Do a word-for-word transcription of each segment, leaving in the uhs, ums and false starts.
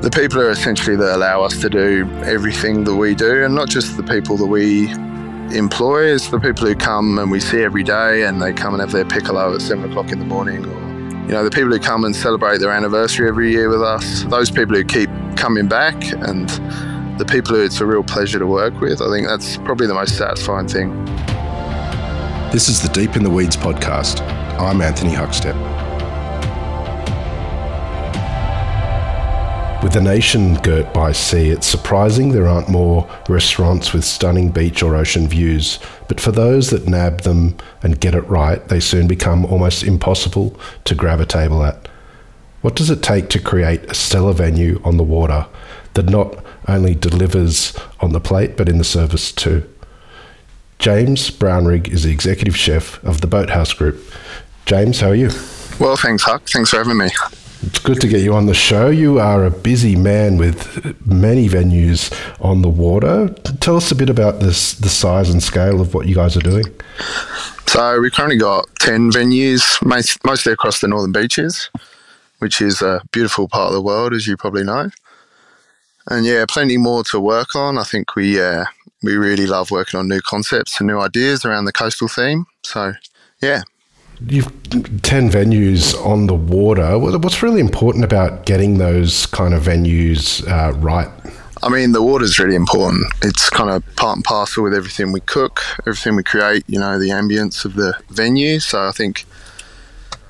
The people are essentially that allow us to do everything that we do, and not just the people that we employ, it's the people who come and we see every day, and they come and have their piccolo at seven o'clock in the morning, or you know, the people who come and celebrate their anniversary every year with us, those people who keep coming back, and the people who it's a real pleasure to work with. I think that's probably the most satisfying thing. This is the Deep in the Weeds podcast. I'm Anthony Huckstep. With a nation girt by sea, it's surprising there aren't more restaurants with stunning beach or ocean views. But for those that nab them and get it right, they soon become almost impossible to grab a table at. What does it take to create a stellar venue on the water that not only delivers on the plate, but in the service too? James Brownrigg is the executive chef of the Boathouse Group. James, how are you? Well, thanks, Huck. Thanks for having me. It's good to get you on the show. You are a busy man with many venues on the water. Tell us a bit about this, the size and scale of what you guys are doing. So we've currently got ten venues, mostly across the Northern Beaches, which is a beautiful part of the world, as you probably know. And yeah, plenty more to work on. I think we uh, we really love working on new concepts and new ideas around the coastal theme. So yeah. You've ten venues on the water. What's really important about getting those kind of venues uh, right? I mean, the water's really important. It's kind of part and parcel with everything we cook, everything we create, you know, the ambience of the venue. So I think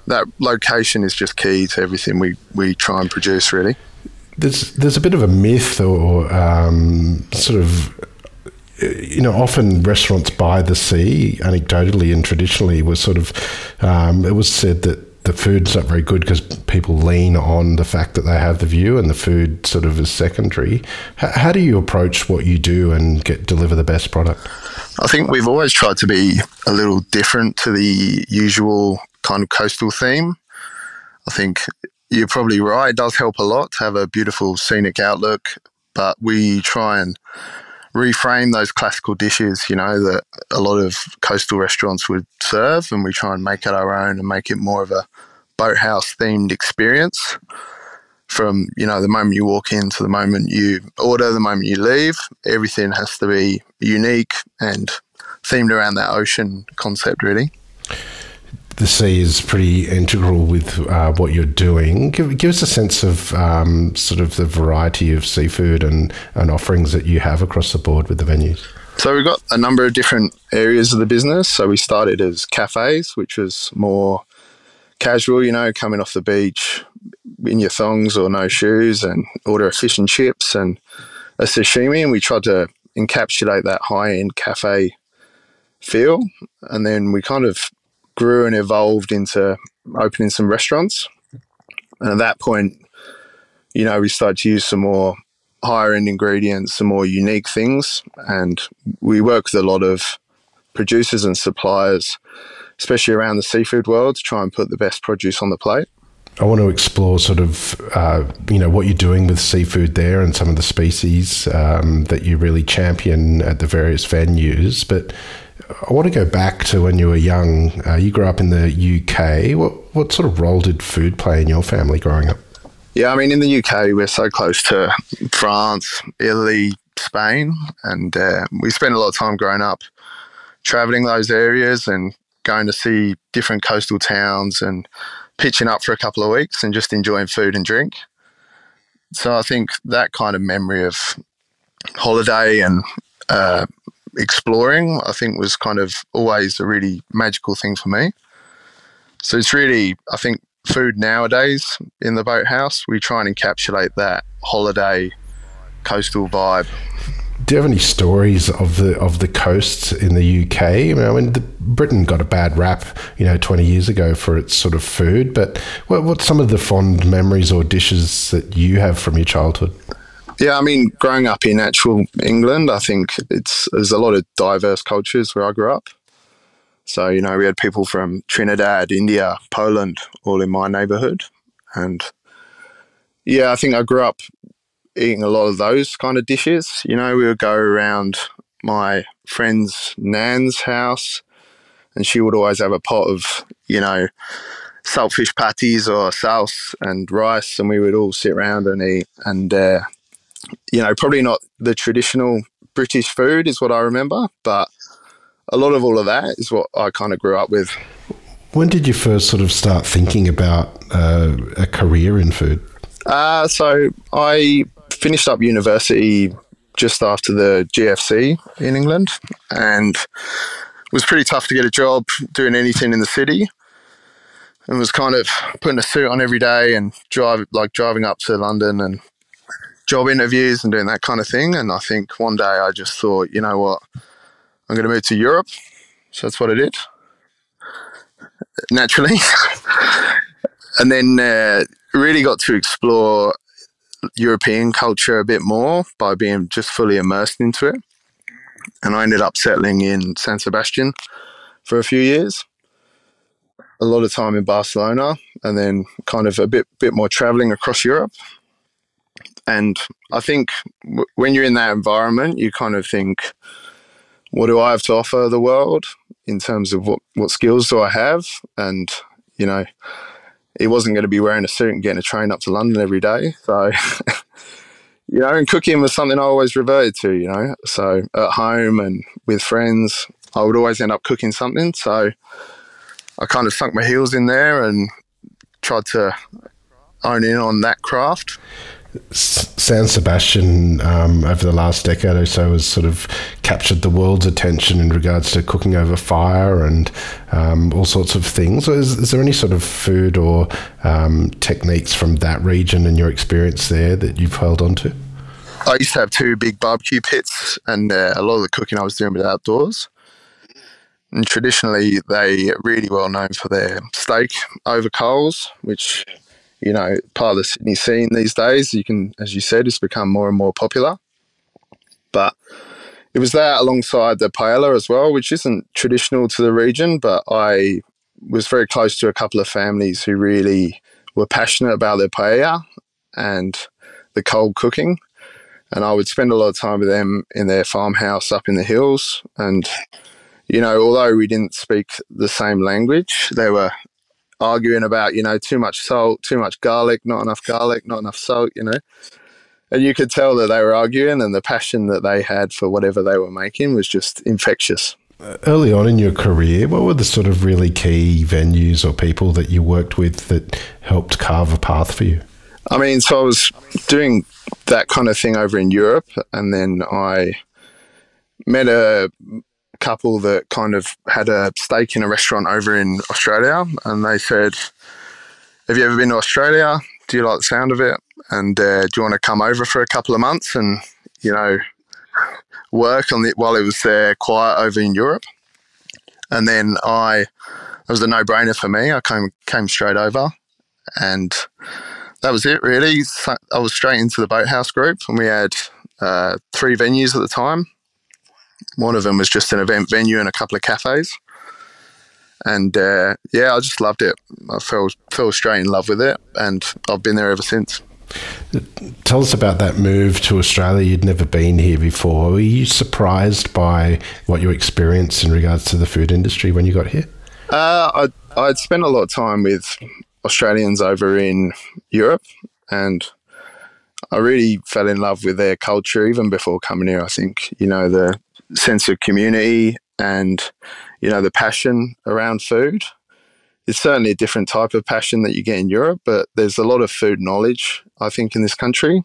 that location is just key to everything we, we try and produce, really. There's, there's a bit of a myth or um, sort of... You know, often restaurants by the sea, anecdotally and traditionally, was sort of, um, it was said that the food's not very good because people lean on the fact that they have the view and the food sort of is secondary. H- how do you approach what you do and get deliver the best product? I think we've always tried to be a little different to the usual kind of coastal theme. I think you're probably right. It does help a lot to have a beautiful scenic outlook, but we try and reframe those classical dishes, you know, that a lot of coastal restaurants would serve, and we try and make it our own and make it more of a boathouse themed experience from, you know, the moment you walk in to the moment you order, the moment you leave. Everything has to be unique and themed around that ocean concept, really. The sea is pretty integral with uh, what you're doing. Give, give us a sense of um, sort of the variety of seafood and, and offerings that you have across the board with the venues. So we've got a number of different areas of the business. So we started as cafes, which was more casual, you know, coming off the beach in your thongs or no shoes and order a fish and chips and a sashimi. And we tried to encapsulate that high-end cafe feel. And then we kind of grew and evolved into opening some restaurants. And at that point, you know, we started to use some more higher end ingredients, some more unique things. And we work with a lot of producers and suppliers, especially around the seafood world, to try and put the best produce on the plate. I want to explore sort of, uh, you know, what you're doing with seafood there and some of the species um, that you really champion at the various venues. But I want to go back to when you were young. Uh, you grew up in the U K. What what sort of role did food play in your family growing up? Yeah, I mean, in the U K, we're so close to France, Italy, Spain, and uh, we spent a lot of time growing up travelling those areas and going to see different coastal towns and pitching up for a couple of weeks and just enjoying food and drink. So I think that kind of memory of holiday and uh, exploring, I think, was kind of always a really magical thing for me. So it's really, I think, food nowadays in the Boathouse, we try and encapsulate that holiday coastal vibe. Do you have any stories of the of the coasts in the U K? I mean, I mean the, Britain got a bad rap, you know, twenty years ago for its sort of food, but what, what's some of the fond memories or dishes that you have from your childhood? Yeah, I mean, growing up in actual England, I think it's there's a lot of diverse cultures where I grew up. So, you know, we had people from Trinidad, India, Poland, all in my neighbourhood. And yeah, I think I grew up eating a lot of those kind of dishes. You know, we would go around my friend's nan's house and she would always have a pot of, you know, saltfish patties or sauce and rice, and we would all sit around and eat. And, uh, you know, probably not the traditional British food is what I remember, but a lot of all of that is what I kind of grew up with. When did you first sort of start thinking about uh, a career in food? Uh, so I finished up university just after the G F C in England, and it was pretty tough to get a job doing anything in the city, and was kind of putting a suit on every day and drive like driving up to London and job interviews and doing that kind of thing. And I think one day I just thought, you know what, I'm going to move to Europe. So that's what I did, naturally. And then uh, really got to explore European culture a bit more by being just fully immersed into it. And I ended up settling in San Sebastian for a few years, a lot of time in Barcelona, and then kind of a bit bit more traveling across Europe. And I think w- when you're in that environment, you kind of think, what do I have to offer the world in terms of what, what skills do I have? And, you know, he wasn't going to be wearing a suit and getting a train up to London every day. So, you know, and cooking was something I always reverted to, you know. So at home and with friends, I would always end up cooking something. So I kind of sunk my heels in there and tried to own in on that craft. San Sebastian, um, over the last decade or so, has sort of captured the world's attention in regards to cooking over fire and um, all sorts of things. So is, is there any sort of food or um, techniques from that region and your experience there that you've held on to? I used to have two big barbecue pits, and uh, a lot of the cooking I was doing was outdoors. And traditionally, they are really well known for their steak over coals, which, you know, part of the Sydney scene these days, you can, as you said, it's become more and more popular. But it was that alongside the paella as well, which isn't traditional to the region, but I was very close to a couple of families who really were passionate about their paella and the cold cooking. And I would spend a lot of time with them in their farmhouse up in the hills. And, you know, although we didn't speak the same language, they were arguing about, you know, too much salt, too much garlic, not enough garlic, not enough salt, you know. And you could tell that they were arguing, and the passion that they had for whatever they were making was just infectious. Early on in your career, what were the sort of really key venues or people that you worked with that helped carve a path for you? I mean, so I was doing that kind of thing over in Europe, and then I met a couple that kind of had a steak in a restaurant over in Australia, and they said, have you ever been to Australia? Do you like the sound of it? And uh, do you want to come over for a couple of months and, you know, work on it while it was there quiet over in Europe? And then I, it was a no-brainer for me. I came, came straight over, and that was it really. So I was straight into the Boathouse Group, and we had uh, three venues at the time. One of them was just an event venue and a couple of cafes. And, uh, yeah, I just loved it. I fell, fell straight in love with it, and I've been there ever since. Tell us about that move to Australia. You'd never been here before. Were you surprised by what you experienced in regards to the food industry when you got here? Uh, I, I'd spent a lot of time with Australians over in Europe, and I really fell in love with their culture even before coming here. I think, you know, the sense of community and, you know, the passion around food. It's certainly a different type of passion that you get in Europe, but there's a lot of food knowledge, I think, in this country.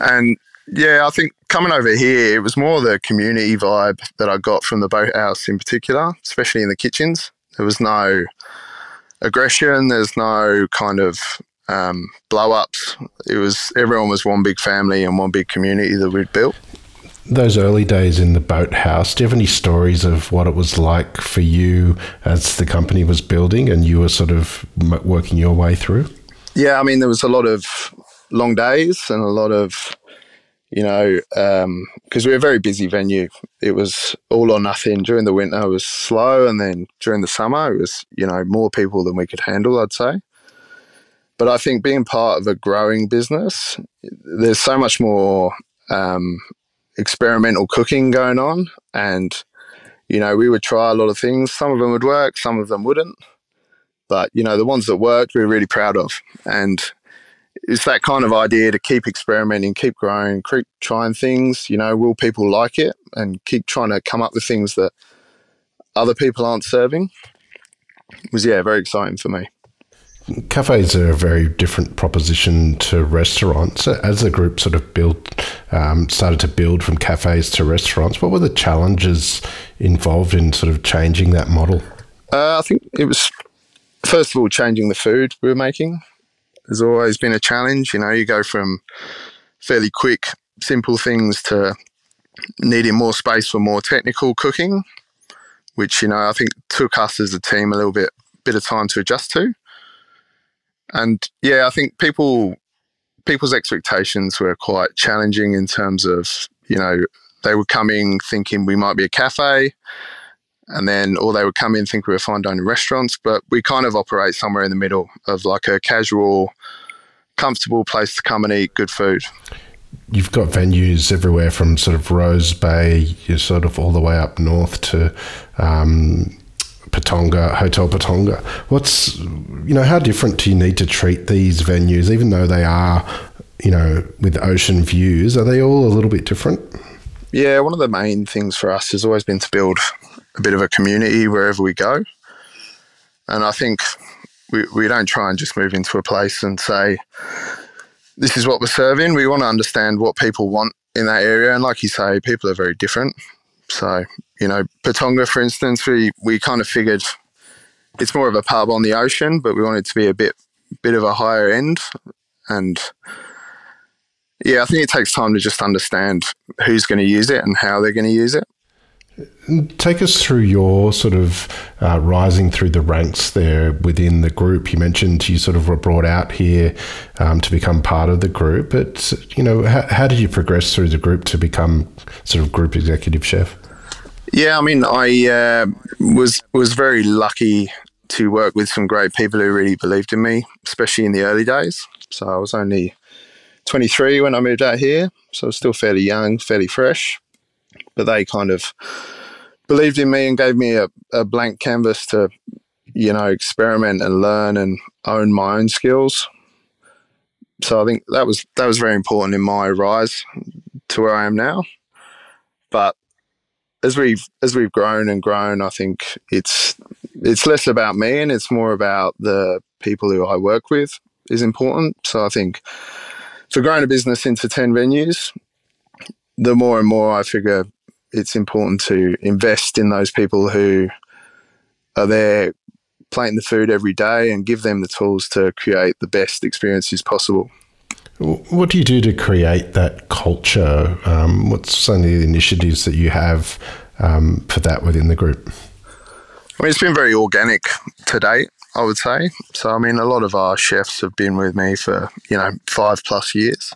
And yeah, I think coming over here, it was more the community vibe that I got from the Boathouse in particular, especially in the kitchens. There was no aggression. There's no kind of um, blow-ups. It was, everyone was one big family and one big community that we'd built. Those early days in the Boathouse, do you have any stories of what it was like for you as the company was building and you were sort of working your way through? Yeah, I mean, there was a lot of long days and a lot of, you know, um, because we were a very busy venue. It was all or nothing. During the winter, it was slow. And then during the summer, it was, you know, more people than we could handle, I'd say. But I think being part of a growing business, there's so much more um experimental cooking going on, and you know, we would try a lot of things. Some of them would work, some of them wouldn't, But, you know, the ones that worked, we we're really proud of. And it's that kind of idea to keep experimenting, keep growing, keep trying things. You know, will people like it? And keep trying to come up with things that other people aren't serving. It was, yeah, very exciting for me. Cafes are a very different proposition to restaurants. As the group sort of built, um, started to build from cafes to restaurants, what were the challenges involved in sort of changing that model? Uh, I think it was, first of all, changing the food we were making. There's always been a challenge. You know, you go from fairly quick, simple things to needing more space for more technical cooking, which, you know, I think took us as a team a little bit, bit of time to adjust to. And yeah, I think people people's expectations were quite challenging in terms of, you know, they were coming thinking we might be a cafe, and then or they would come in think we were fine dining restaurants, but we kind of operate somewhere in the middle of like a casual, comfortable place to come and eat good food. You've got venues everywhere from sort of Rose Bay, you're sort of all the way up north to um Patonga, Hotel Patonga. What's, you know, how different do you need to treat these venues, even though they are, you know, with ocean views? Are they all a little bit different? Yeah, one of the main things for us has always been to build a bit of a community wherever we go. And I think we, we don't try and just move into a place and say, this is what we're serving. We want to understand what people want in that area. And like you say, people are very different. So, you know, Patonga, for instance, we, we kind of figured it's more of a pub on the ocean, but we wanted to be a bit bit of a higher end. And, yeah, I think it takes time to just understand who's going to use it and how they're going to use it. Take us through your sort of uh, rising through the ranks there within the group. You mentioned you sort of were brought out here um, to become part of the group. But, you know, how, how did you progress through the group to become sort of group executive chef? Yeah, I mean, I uh, was was very lucky to work with some great people who really believed in me, especially in the early days. So I was only twenty-three when I moved out here, so I was still fairly young, fairly fresh. But they kind of believed in me and gave me a, a blank canvas to, you know, experiment and learn and own my own skills. So I think that was that was very important in my rise to where I am now. But as we've as we've grown and grown, I think it's it's less about me and it's more about the people who I work with is important. So I think for growing a business into ten venues, the more and more I figure it's important to invest in those people who are there plating the food every day and give them the tools to create the best experiences possible. What do you do to create that culture? Um, what's some of the initiatives that you have um, for that within the group? I mean, it's been very organic to date, I would say. So, I mean, a lot of our chefs have been with me for, you know, five plus years.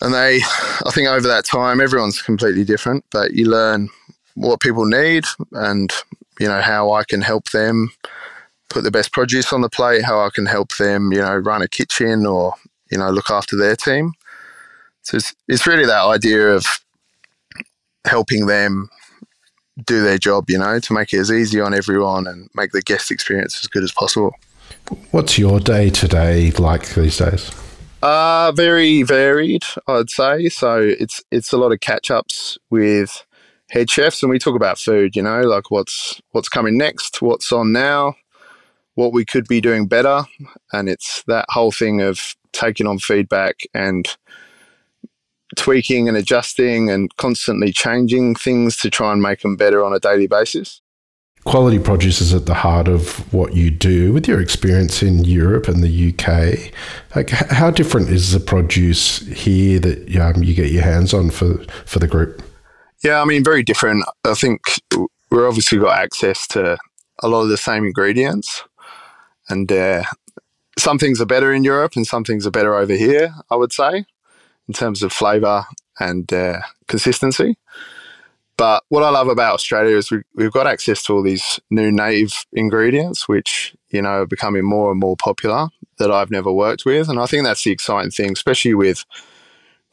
And they, I think over that time, everyone's completely different, but you learn what people need and, you know, how I can help them put the best produce on the plate, how I can help them, you know, run a kitchen or, you know, look after their team. So it's, it's really that idea of helping them do their job, you know, to make it as easy on everyone and make the guest experience as good as possible. What's your day-to-day like these days? Uh, very varied, I'd say. So it's it's a lot of catch-ups with head chefs, and we talk about food, you know, like what's what's coming next, what's on now, what we could be doing better. And it's that whole thing of taking on feedback and tweaking and adjusting and constantly changing things to try and make them better on a daily basis. Quality produce is at the heart of what you do. With your experience in Europe and the U K, like how different is the produce here that um, you get your hands on for, for the group? Yeah, I mean, very different. I think we're obviously got access to a lot of the same ingredients. And uh, some things are better in Europe and some things are better over here, I would say, in terms of flavour and uh, consistency. But what I love about Australia is we, we've got access to all these new native ingredients, which, you know, are becoming more and more popular that I've never worked with. And I think that's the exciting thing, especially with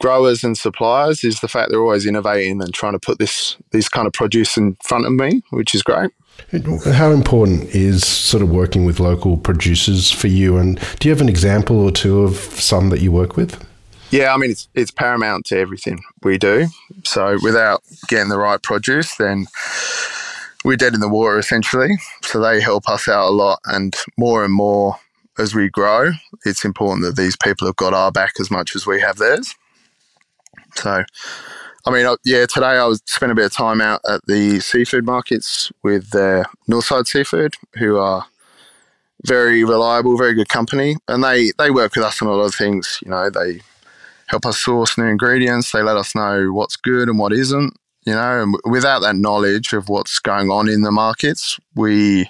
growers and suppliers, is the fact they're always innovating and trying to put this these kind of produce in front of me, which is great. How important is sort of working with local producers for you? And do you have an example or two of some that you work with? Yeah, I mean, it's it's paramount to everything we do. So without getting the right produce, then we're dead in the water essentially. So they help us out a lot, and more and more as we grow, it's important that these people have got our back as much as we have theirs. So, I mean, yeah, today I was spent a bit of time out at the seafood markets with uh, Northside Seafood, who are very reliable, very good company. And they, they work with us on a lot of things. You know, they help us source new ingredients. They let us know what's good and what isn't, you know. And without that knowledge of what's going on in the markets, we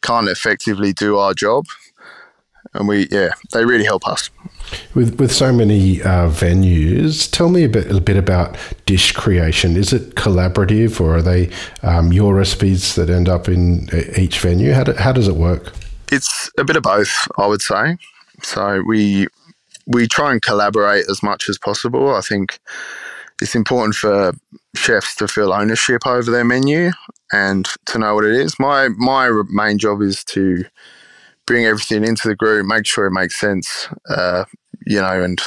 can't effectively do our job. And we, yeah, they really help us. With with so many uh, venues, tell me a bit a bit about dish creation. Is it collaborative, or are they um, your recipes that end up in each venue? How do, how does it work? It's a bit of both, I would say. So we we try and collaborate as much as possible. I think it's important for chefs to feel ownership over their menu and to know what it is. My my main job is to bring everything into the group, make sure it makes sense, uh, you know, and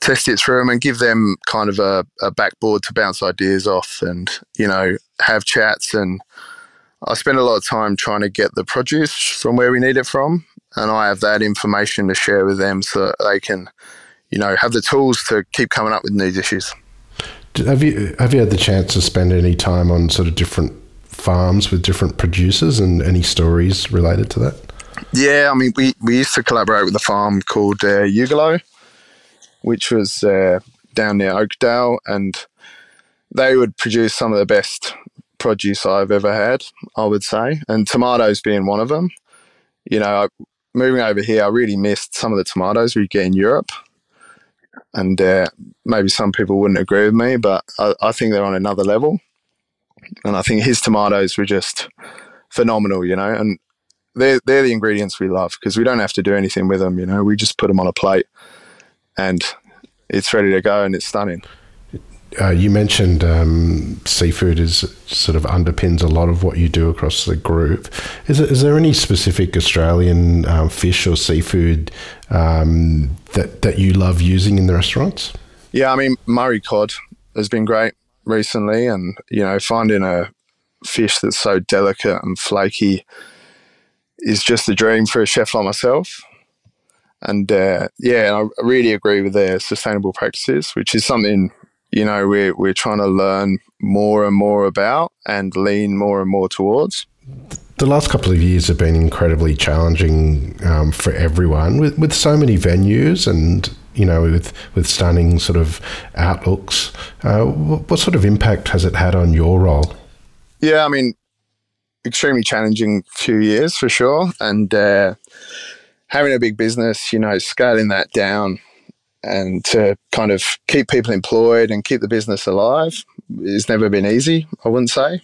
test it through them and give them kind of a, a backboard to bounce ideas off and, you know, have chats. And I spend a lot of time trying to get the produce from where we need it from, and I have that information to share with them so that they can, you know, have the tools to keep coming up with new dishes. Have you, have you had the chance to spend any time on sort of different farms with different producers and any stories related to that? Yeah, I mean, we, we used to collaborate with a farm called uh, Ugalo, which was uh, down near Oakdale, and they would produce some of the best produce I've ever had, I would say, and tomatoes being one of them. You know, I, moving over here, I really missed some of the tomatoes we get in Europe, and uh, maybe some people wouldn't agree with me, but I, I think they're on another level, and I think his tomatoes were just phenomenal, you know, and They're, they're the ingredients we love because we don't have to do anything with them, you know. We just put them on a plate and it's ready to go, and it's stunning. Uh, you mentioned um, seafood is sort of underpins a lot of what you do across the group. Is, it, is there any specific Australian uh, fish or seafood um, that, that you love using in the restaurants? Yeah, I mean, Murray cod has been great recently, and, you know, finding a fish that's so delicate and flaky is just a dream for a chef like myself. And uh, yeah, I really agree with their sustainable practices, which is something, you know, we're, we're trying to learn more and more about and lean more and more towards. The last couple of years have been incredibly challenging um, for everyone with, with so many venues and, you know, with, with stunning sort of outlooks. Uh, what, what sort of impact has it had on your role? Yeah, I mean, extremely challenging few years for sure, and uh, having a big business, you know, scaling that down and to kind of keep people employed and keep the business alive has never been easy, I wouldn't say,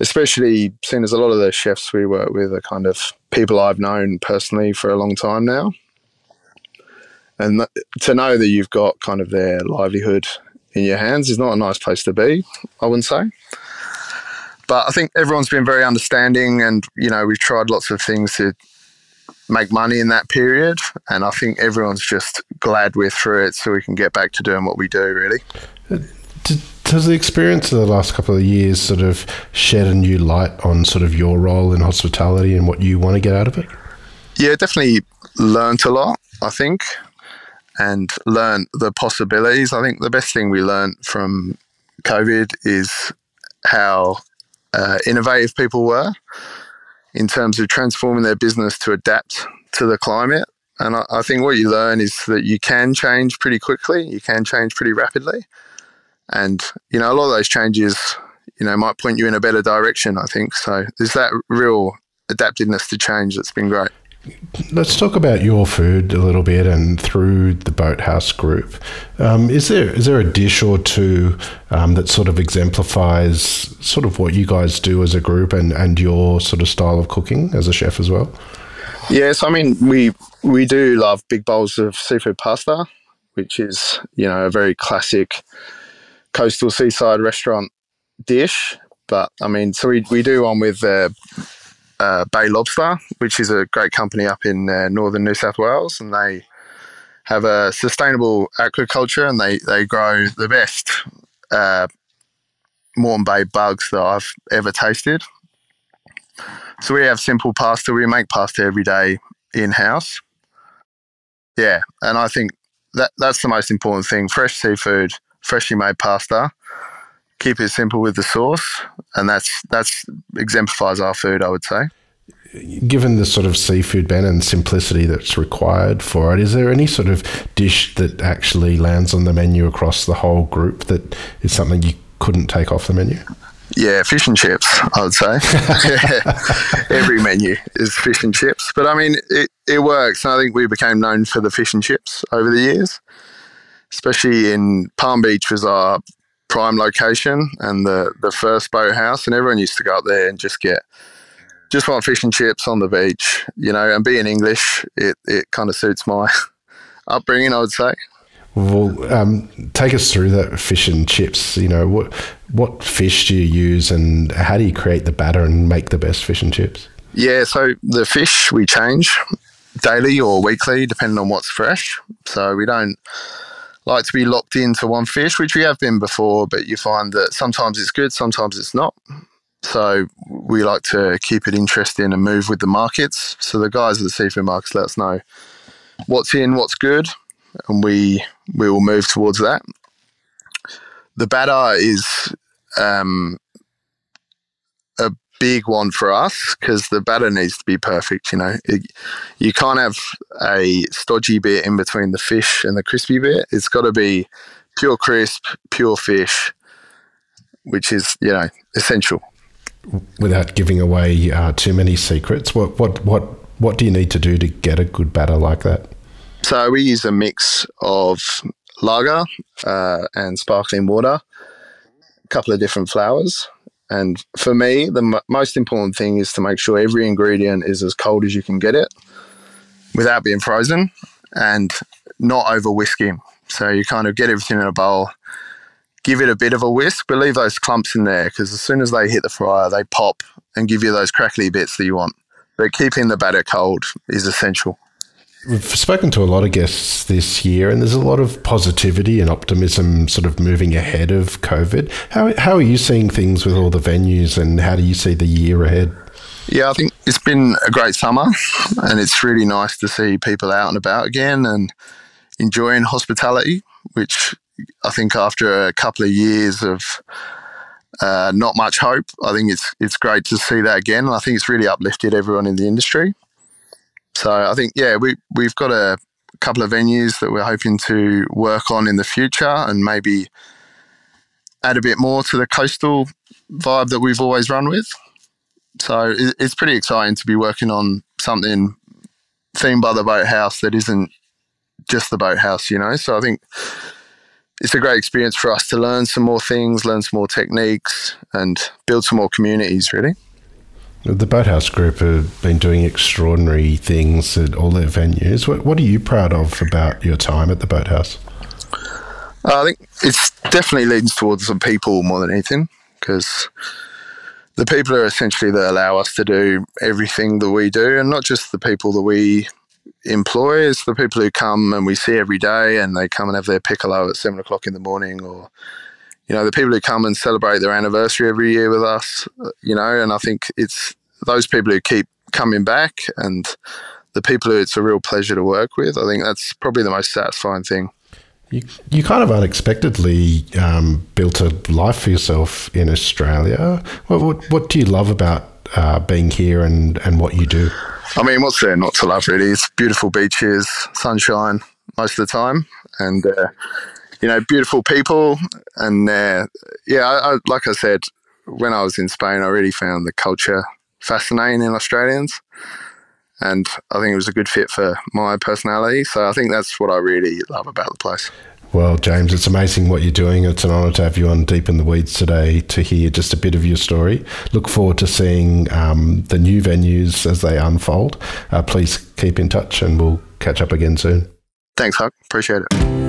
especially seeing as a lot of the chefs we work with are kind of people I've known personally for a long time now, and th- to know that you've got kind of their livelihood in your hands is not a nice place to be, I wouldn't say. But I think everyone's been very understanding, and, you know, we've tried lots of things to make money in that period, and I think everyone's just glad we're through it so we can get back to doing what we do, really. Does the experience of the last couple of years sort of shed a new light on sort of your role in hospitality and what you want to get out of it? Yeah, definitely learnt a lot, I think, and learnt the possibilities. I think the best thing we learnt from COVID is how Uh, innovative people were in terms of transforming their business to adapt to the climate. And I, I think what you learn is that you can change pretty quickly, you can change pretty rapidly, and, you know, a lot of those changes, you know, might point you in a better direction, I think. So there's that real adaptiveness to change that's been great. Let's talk about your food a little bit, and through the Boathouse Group. Um, is there is there a dish or two um, that sort of exemplifies sort of what you guys do as a group and, and your sort of style of cooking as a chef as well? Yes, I mean, we we do love big bowls of seafood pasta, which is, you know, a very classic coastal seaside restaurant dish. But I mean, so we we do one with uh, uh, Bay Lobster, which is a great company up in uh, northern New South Wales, and they have a sustainable aquaculture, and they, they grow the best uh, Moreton Bay bugs that I've ever tasted. So we have simple pasta. We make pasta every day in-house. Yeah, and I think that that's the most important thing. Fresh seafood, freshly made pasta. Keep it simple with the sauce, and that's that's exemplifies our food, I would say. Given the sort of seafood ban and simplicity that's required for it, is there any sort of dish that actually lands on the menu across the whole group that is something you couldn't take off the menu? Yeah, fish and chips, I would say. Every menu is fish and chips. But, I mean, it, it works. And I think we became known for the fish and chips over the years, especially in Palm Beach was our prime location and the, the first boathouse. And everyone used to go up there and just get, just want fish and chips on the beach, you know, and being English, it, it kind of suits my upbringing, I would say. Well, um, take us through that fish and chips. You know, what what fish do you use, and how do you create the batter and make the best fish and chips? Yeah, so the fish we change daily or weekly, depending on what's fresh. So we don't like to be locked into one fish, which we have been before, but you find that sometimes it's good, sometimes it's not. So we like to keep it interesting and move with the markets. So the guys at the seafood markets let us know what's in, what's good, and we we will move towards that. The batter is um, a big one for us because the batter needs to be perfect. You know, it, you can't have a stodgy bit in between the fish and the crispy bit. It's got to be pure crisp, pure fish, which is, you know, essential. Without giving away uh, too many secrets, what what what what do you need to do to get a good batter like that? So we use a mix of lager uh, and sparkling water, a couple of different flours. And for me, the m- most important thing is to make sure every ingredient is as cold as you can get it without being frozen and not over whisking. So you kind of get everything in a bowl, give it a bit of a whisk, but leave those clumps in there because as soon as they hit the fryer, they pop and give you those crackly bits that you want. But keeping the batter cold is essential. We've spoken to a lot of guests this year, and there's a lot of positivity and optimism sort of moving ahead of COVID. How how are you seeing things with all the venues, and how do you see the year ahead? Yeah, I think it's been a great summer, and it's really nice to see people out and about again and enjoying hospitality, which I think after a couple of years of uh, not much hope, I think it's it's great to see that again. And I think it's really uplifted everyone in the industry. So I think, yeah, we, we've got a couple of venues that we're hoping to work on in the future and maybe add a bit more to the coastal vibe that we've always run with. So it's pretty exciting to be working on something themed by the Boathouse that isn't just the Boathouse, you know. So I think it's a great experience for us to learn some more things, learn some more techniques and build some more communities, really. The Boathouse Group have been doing extraordinary things at all their venues. What, what are you proud of about your time at the Boathouse? I think it's definitely leans towards the people more than anything, because the people are essentially that allow us to do everything that we do, and not just the people that we employ, it's the people who come and we see every day and they come and have their piccolo at seven o'clock in the morning, or you know, the people who come and celebrate their anniversary every year with us, you know, and I think it's those people who keep coming back and the people who it's a real pleasure to work with. I think that's probably the most satisfying thing. You you kind of unexpectedly um, built a life for yourself in Australia. What what, what do you love about uh, being here and, and what you do? I mean, what's there not to love, really? It's beautiful beaches, sunshine most of the time, and uh, you know, beautiful people. And uh, yeah, I, I, like I said, when I was in Spain, I really found the culture fascinating in Australians. And I think it was a good fit for my personality. So I think that's what I really love about the place. Well, James, it's amazing what you're doing. It's an honour to have you on Deep in the Weeds today to hear just a bit of your story. Look forward to seeing um, the new venues as they unfold. Uh, please keep in touch and we'll catch up again soon. Thanks, Huck. Appreciate it.